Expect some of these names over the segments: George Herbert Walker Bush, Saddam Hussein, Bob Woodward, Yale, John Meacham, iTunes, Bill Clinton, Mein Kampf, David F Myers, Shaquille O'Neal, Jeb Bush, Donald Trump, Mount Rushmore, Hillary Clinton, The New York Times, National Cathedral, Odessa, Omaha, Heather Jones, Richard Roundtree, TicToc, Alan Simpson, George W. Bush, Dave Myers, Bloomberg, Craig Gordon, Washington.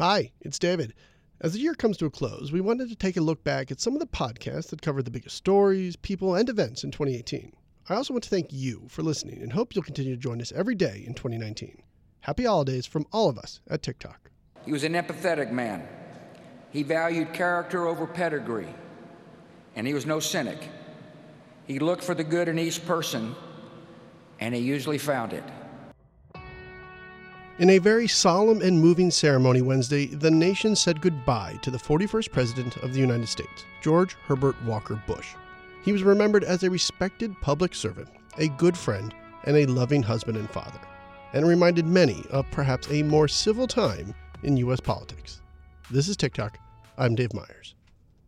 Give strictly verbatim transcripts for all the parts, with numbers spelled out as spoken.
Hi, it's David. As the year comes to a close, we wanted to take a look back at some of the podcasts that covered the biggest stories, people, and events in twenty eighteen. I also want to thank you for listening and hope you'll continue to join us every day in twenty nineteen. Happy holidays from all of us at TicToc. He was an empathetic man. He valued character over pedigree, and he was no cynic. He looked for the good in each person, and he usually found it. In a very solemn and moving ceremony Wednesday, the nation said goodbye to the forty-first President of the United States, George Herbert Walker Bush. He was remembered as a respected public servant, a good friend, and a loving husband and father, and reminded many of perhaps a more civil time in U S politics. This is TicToc. I'm Dave Myers.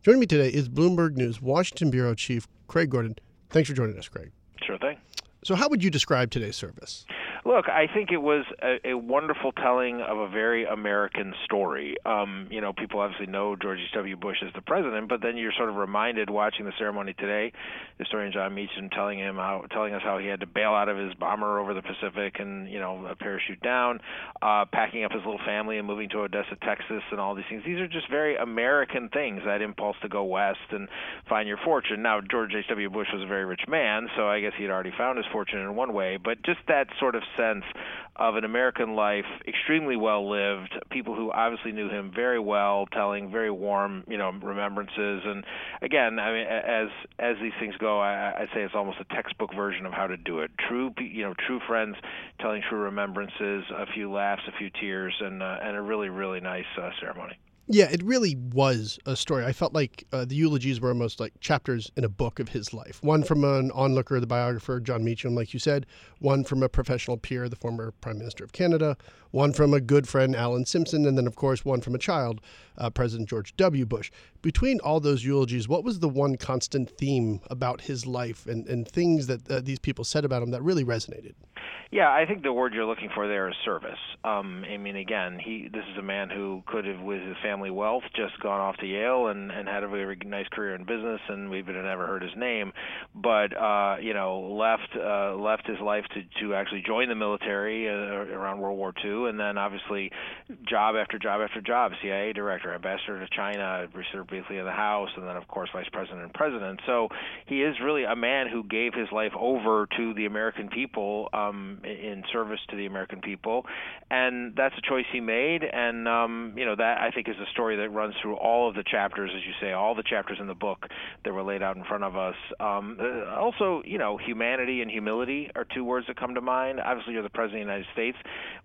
Joining me today is Bloomberg News Washington Bureau Chief Craig Gordon. Thanks for joining us, Craig. Sure thing. So how would you describe today's service? Look, I think it was a, a wonderful telling of a very American story. Um, you know, people obviously know George H W Bush as the president, but then you're sort of reminded watching the ceremony today, historian John Meacham telling him how, telling us how he had to bail out of his bomber over the Pacific and, you know, a parachute down, uh, packing up his little family and moving to Odessa, Texas, and all these things. These are just very American things, that impulse to go west and find your fortune. Now, George H W Bush was a very rich man, so I guess he had already found his fortune in one way, but just that sort of sense of an American life, extremely well lived, people who obviously knew him very well, telling very warm, you know, remembrances. And again, I mean, as as these things go, I, I say it's almost a textbook version of how to do it. True, you know, true friends telling true remembrances, a few laughs, a few tears, and uh, and a really, really nice uh, ceremony. Yeah, it really was a story. I felt like uh, the eulogies were almost like chapters in a book of his life. One from an onlooker, the biographer, John Meacham, like you said. One from a professional peer, the former Prime Minister of Canada. One from a good friend, Alan Simpson. And then, of course, one from a child, uh, President George W. Bush. Between all those eulogies, what was the one constant theme about his life and, and things that uh, these people said about him that really resonated? Yeah, I think the word you're looking for there is service. Um, I mean, again, he this is a man who could have, with his family, family wealth, just gone off to Yale and, and had a very nice career in business, and we've never heard his name, but uh, you know, left uh, left his life to, to actually join the military uh, around World War Two, and then obviously job after job after job, C I A director, ambassador to China, receiver briefly in the House, and then of course vice president and president. So he is really a man who gave his life over to the American people, um, in service to the American people, and that's a choice he made, and um, you know, that I think is a story that runs through all of the chapters, as you say, all the chapters in the book that were laid out in front of us. Um, also, you know, humanity and humility are two words that come to mind. Obviously, you're the President of the United States.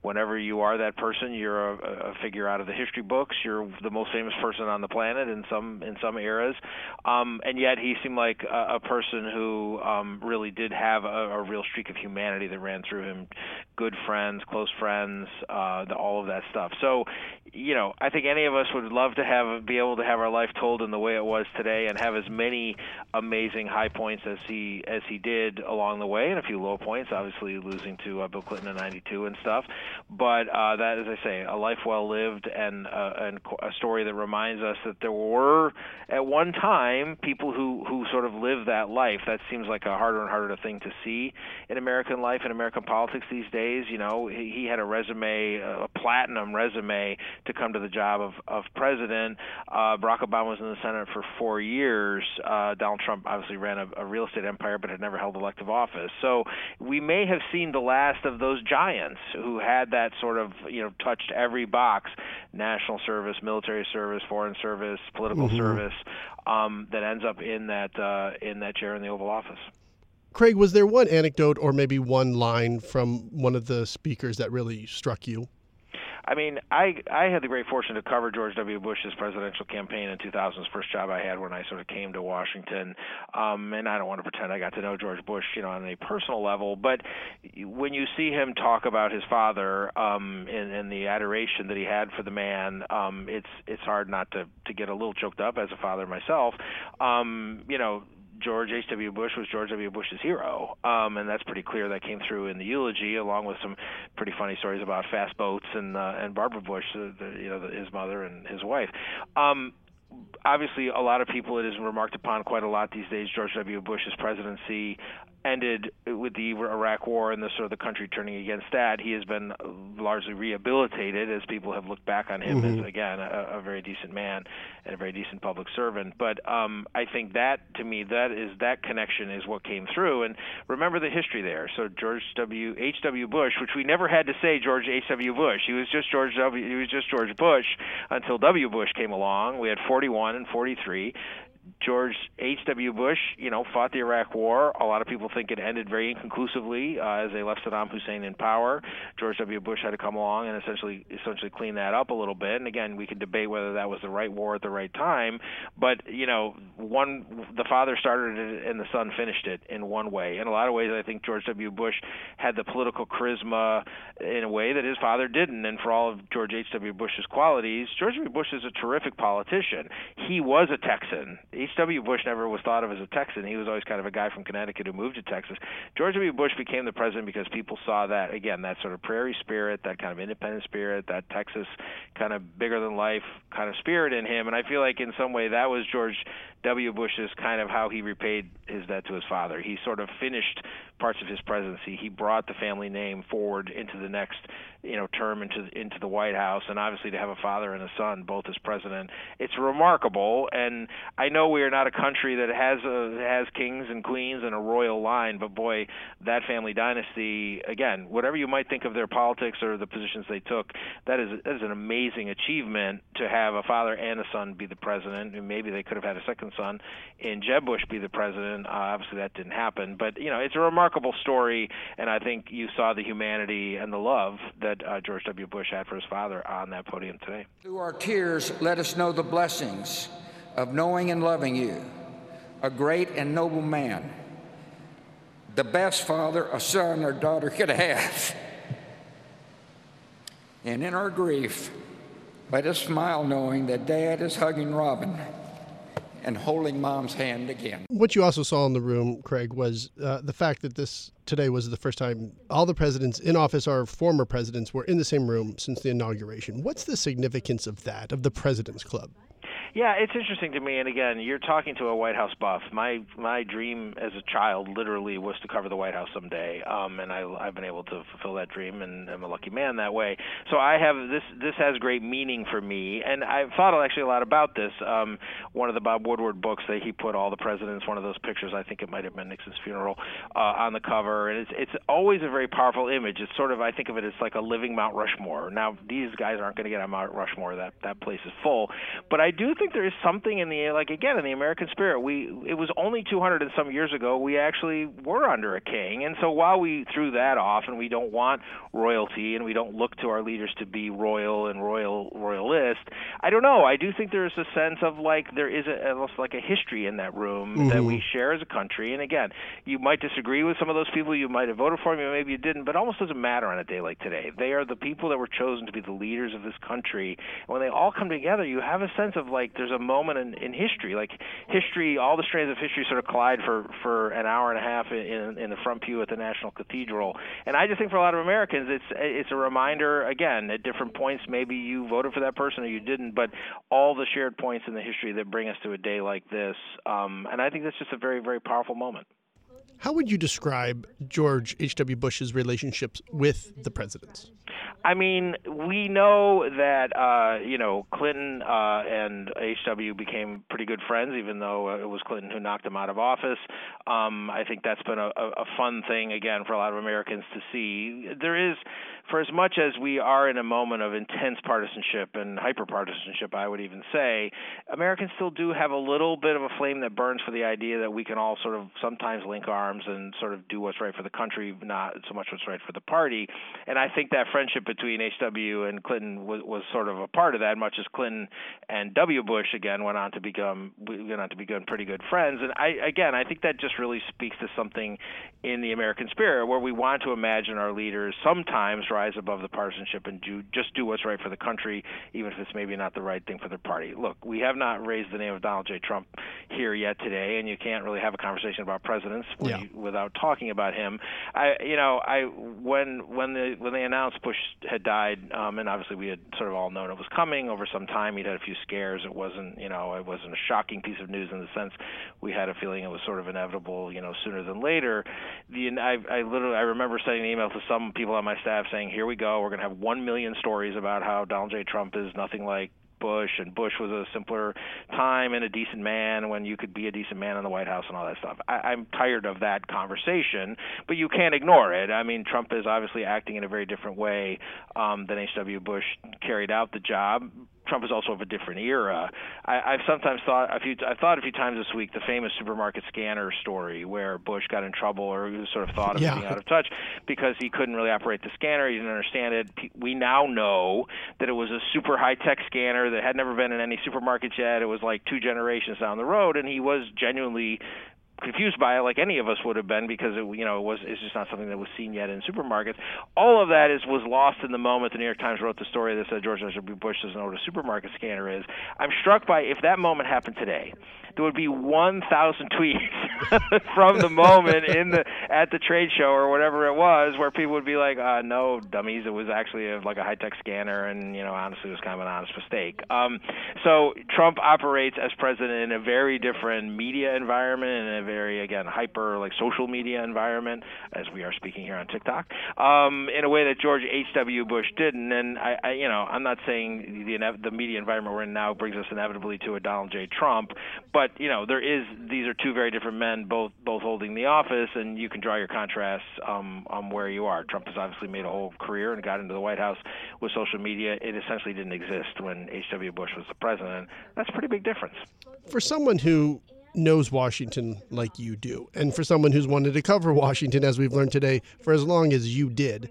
Whenever you are that person, you're a, a figure out of the history books. You're the most famous person on the planet in some in some eras. Um, and yet he seemed like a, a person who um, really did have a, a real streak of humanity that ran through him. Good friends, close friends, uh, the, all of that stuff. So, you know, I think any of us would love to have be able to have our life told in the way it was today and have as many amazing high points as he as he did along the way, and a few low points, obviously losing to uh, Bill Clinton in ninety-two and stuff. But uh, that, as I say, a life well lived, and, uh, and a story that reminds us that there were, at one time, people who, who sort of lived that life. That seems like a harder and harder thing to see in American life and American politics these days. You know, he, he had a resume, a platinum resume, to come to the job of of president. Uh, Barack Obama was in the Senate for four years. Uh, Donald Trump obviously ran a, a real estate empire, but had never held elective office. So we may have seen the last of those giants who had that sort of, you know, touched every box: national service, military service, foreign service, political mm-hmm. service, um, that ends up in that uh, in that chair in the Oval Office. Craig, was there one anecdote or maybe one line from one of the speakers that really struck you? I mean, I I had the great fortune to cover George W. Bush's presidential campaign in two thousand, first job I had when I sort of came to Washington. Um, and I don't want to pretend I got to know George Bush, you know, on a personal level. But when you see him talk about his father um, and, and the adoration that he had for the man, um, it's it's hard not to, to get a little choked up as a father myself. Um, you know, George H W. Bush was George W. Bush's hero, um, and that's pretty clear. That came through in the eulogy, along with some pretty funny stories about fast boats and uh, and Barbara Bush, uh, the, you know, the, his mother and his wife. Um, obviously, a lot of people, it is remarked upon quite a lot these days, George W. Bush's presidency ended with the Iraq War and the sort of the country turning against that. He has been largely rehabilitated as people have looked back on him mm-hmm. as, again, a, a very decent man and a very decent public servant. But um, I think that, to me, that is that connection is what came through. And remember the history there. So George W. H W. Bush, which we never had to say George H W. Bush. He was just George W. He was just George Bush until W. Bush came along. We had forty-one and forty-three. George H W. Bush, you know, fought the Iraq War. A lot of people think it ended very inconclusively uh, as they left Saddam Hussein in power. George W. Bush had to come along and essentially essentially clean that up a little bit. And again, we could debate whether that was the right war at the right time. But, you know, one the father started it and the son finished it in one way. In a lot of ways, I think George W. Bush had the political charisma in a way that his father didn't. And for all of George H W. Bush's qualities, George W. Bush is a terrific politician. He was a Texan. H W. Bush never was thought of as a Texan. He was always kind of a guy from Connecticut who moved to Texas. George W. Bush became the president because people saw that, again, that sort of prairie spirit, that kind of independent spirit, that Texas kind of bigger-than-life kind of spirit in him. And I feel like in some way that was George W. Bush's kind of how he repaid his debt to his father. He sort of finished parts of his presidency. He brought the family name forward into the next, you know, term into into the White House, and obviously to have a father and a son both as president, it's remarkable. And I know we are not a country that has a, has kings and queens and a royal line, but boy, that family dynasty, again, whatever you might think of their politics or the positions they took, that is that is an amazing achievement to have a father and a son be the president. And maybe they could have had a second son and Jeb Bush be the president. Uh, obviously, that didn't happen, but you know, it's a remarkable story, and I think you saw the humanity and the love that uh, George W. Bush had for his father on that podium today. Through our tears, let us know the blessings of knowing and loving you, a great and noble man, the best father a son or daughter could have. And in our grief, let us smile knowing that Dad is hugging Robin and holding Mom's hand again. What you also saw in the room, Craig, was uh, the fact that this today was the first time all the presidents in office, our former presidents, were in the same room since the inauguration. What's the significance of that, of the President's Club? Yeah, it's interesting to me. And again, you're talking to a White House buff. My my dream as a child literally was to cover the White House someday, um, and I, I've been able to fulfill that dream, and I'm a lucky man that way. So I have this. This has great meaning for me, and I've thought actually a lot about this. Um, one of the Bob Woodward books that he put all the presidents, one of those pictures, I think it might have been Nixon's funeral, uh, on the cover, and it's it's always a very powerful image. It's sort of, I think of it as like a living Mount Rushmore. Now these guys aren't going to get on Mount Rushmore. That that place is full, but I do think there is something in the, like, again, in the American spirit. We it was only two hundred and some years ago we actually were under a king, and so while we threw that off and we don't want royalty and we don't look to our leaders to be royal and royal royalist, I don't know. I do think there is a sense of like there is a, almost like a history in that room mm-hmm. that we share as a country. And again, you might disagree with some of those people. You might have voted for them, maybe you didn't, but it almost doesn't matter on a day like today. They are the people that were chosen to be the leaders of this country, and when they all come together, you have a sense of like. There's a moment in, in history, like history, all the strands of history sort of collide for, for an hour and a half in, in the front pew at the National Cathedral. And I just think for a lot of Americans, it's it's a reminder, again, at different points, maybe you voted for that person or you didn't, but all the shared points in the history that bring us to a day like this. Um, and I think that's just a very, very powerful moment. How would you describe George H W. Bush's relationships with the presidents? I mean, we know that, uh, you know, Clinton uh, and H W became pretty good friends, even though it was Clinton who knocked him out of office. Um, I think that's been a, a fun thing, again, for a lot of Americans to see. There is, for as much as we are in a moment of intense partisanship and hyper-partisanship, I would even say, Americans still do have a little bit of a flame that burns for the idea that we can all sort of sometimes link arms and sort of do what's right for the country, not so much what's right for the party. And I think that friendship between H W and Clinton was, was sort of a part of that, much as Clinton and W. Bush, again, went on to become went on to become pretty good friends. And, I again, I think that just really speaks to something in the American spirit, where we want to imagine our leaders sometimes rise above the partisanship and do just do what's right for the country, even if it's maybe not the right thing for their party. Look, we have not raised the name of Donald J. Trump here yet today, and you can't really have a conversation about presidents yeah. you, without talking about him. I, you know, I when when the when they announced Bush had died, um, and obviously we had sort of all known it was coming over some time. He'd had a few scares. It wasn't, you know, it wasn't a shocking piece of news in the sense we had a feeling it was sort of inevitable, you know, sooner than later. The I, I literally I remember sending an email to some people on my staff saying, "Here we go, we're going to have one million stories about how Donald J. Trump is nothing like Bush, and Bush was a simpler time and a decent man when you could be a decent man in the White House," and all that stuff. I, I'm tired of that conversation, but you can't ignore it. I mean, Trump is obviously acting in a very different way um, than H W. Bush carried out the job. Trump is also of a different era. I, I've sometimes thought a few. I thought a few times this week the famous supermarket scanner story, where Bush got in trouble or was sort of thought of yeah. being out of touch because he couldn't really operate the scanner. He didn't understand it. We now know that it was a super high-tech scanner that had never been in any supermarket yet. It was like two generations down the road, and he was genuinely confused by it, like any of us would have been, because it, you know, it was it's just not something that was seen yet in supermarkets. All of that is was lost in the moment. The New York Times wrote the story that said George H W. Bush doesn't know what a supermarket scanner is. I'm struck by, if that moment happened today, there would be one thousand tweets from the moment in the at the trade show or whatever it was, where people would be like, uh, "No, dummies, it was actually a, like a high-tech scanner, and you know, honestly, it was kind of an honest mistake." Um, so Trump operates as president in a very different media environment and a very, again, hyper, like, social media environment, as we are speaking here on TikTok, um, in a way that George H W. Bush didn't. And, I, I, you know, I'm not saying the, the media environment we're in now brings us inevitably to a Donald J. Trump, but, you know, there is, these are two very different men, both both holding the office, and you can draw your contrasts um, on where you are. Trump has obviously made a whole career and got into the White House with social media. It essentially didn't exist when H W. Bush was the president. That's a pretty big difference. For someone who knows Washington like you do, and for someone who's wanted to cover Washington, as we've learned today, for as long as you did,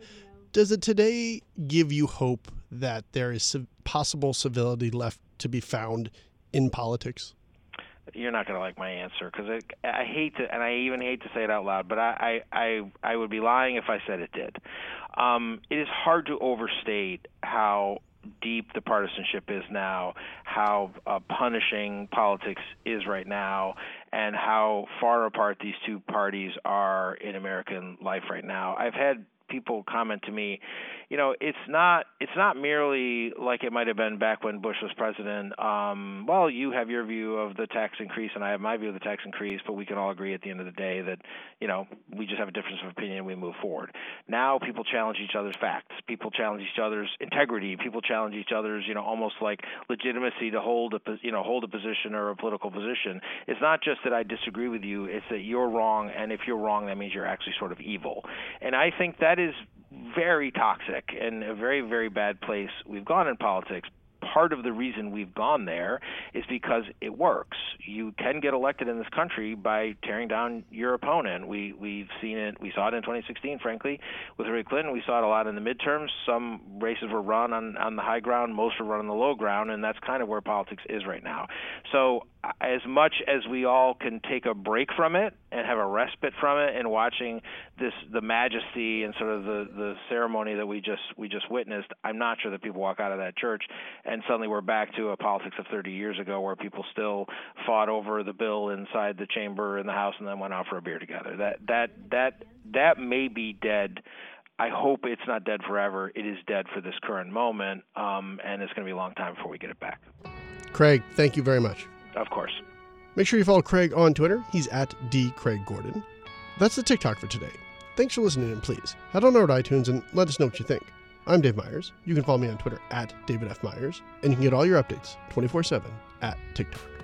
does it today give you hope that there is possible civility left to be found in politics? You're not going to like my answer, because I, I hate to, and I even hate to say it out loud, but I, I, I would be lying if I said it did. Um, it is hard to overstate how deep the partisanship is now, how uh, punishing politics is right now, and how far apart these two parties are in American life right now. I've had people comment to me, you know, it's not it's not merely like it might have been back when Bush was president. Um, well, you have your view of the tax increase, and I have my view of the tax increase, but we can all agree at the end of the day that, you know, we just have a difference of opinion and we move forward. Now people challenge each other's facts. People challenge each other's integrity. People challenge each other's, you know, almost like legitimacy to hold a, you know, hold a position or a political position. It's not just that I disagree with you. It's that you're wrong, and if you're wrong, that means you're actually sort of evil. And I think that is very toxic and a very, very bad place we've gone in politics. Part of the reason we've gone there is because it works. You can get elected in this country by tearing down your opponent. We, we've seen it. We saw it in twenty sixteen, frankly, with Hillary Clinton. We saw it a lot in the midterms. Some races were run on, on the high ground. Most were run on the low ground, and that's kind of where politics is right now. So as much as we all can take a break from it and have a respite from it, and watching this, the majesty and sort of the, the ceremony that we just we just witnessed, I'm not sure that people walk out of that church and suddenly we're back to a politics of thirty years ago, where people still fought over the bill inside the chamber in the House and then went out for a beer together. That that that that may be dead. I hope it's not dead forever. It is dead for this current moment, um, and it's going to be a long time before we get it back. Craig, thank you very much. Of course. Make sure you follow Craig on Twitter. He's at D Craig Gordon. That's the TikTok for today. Thanks for listening, and please head on over to iTunes and let us know what you think. I'm Dave Myers. You can follow me on Twitter at David F Myers, and you can get all your updates twenty-four seven at TikTok.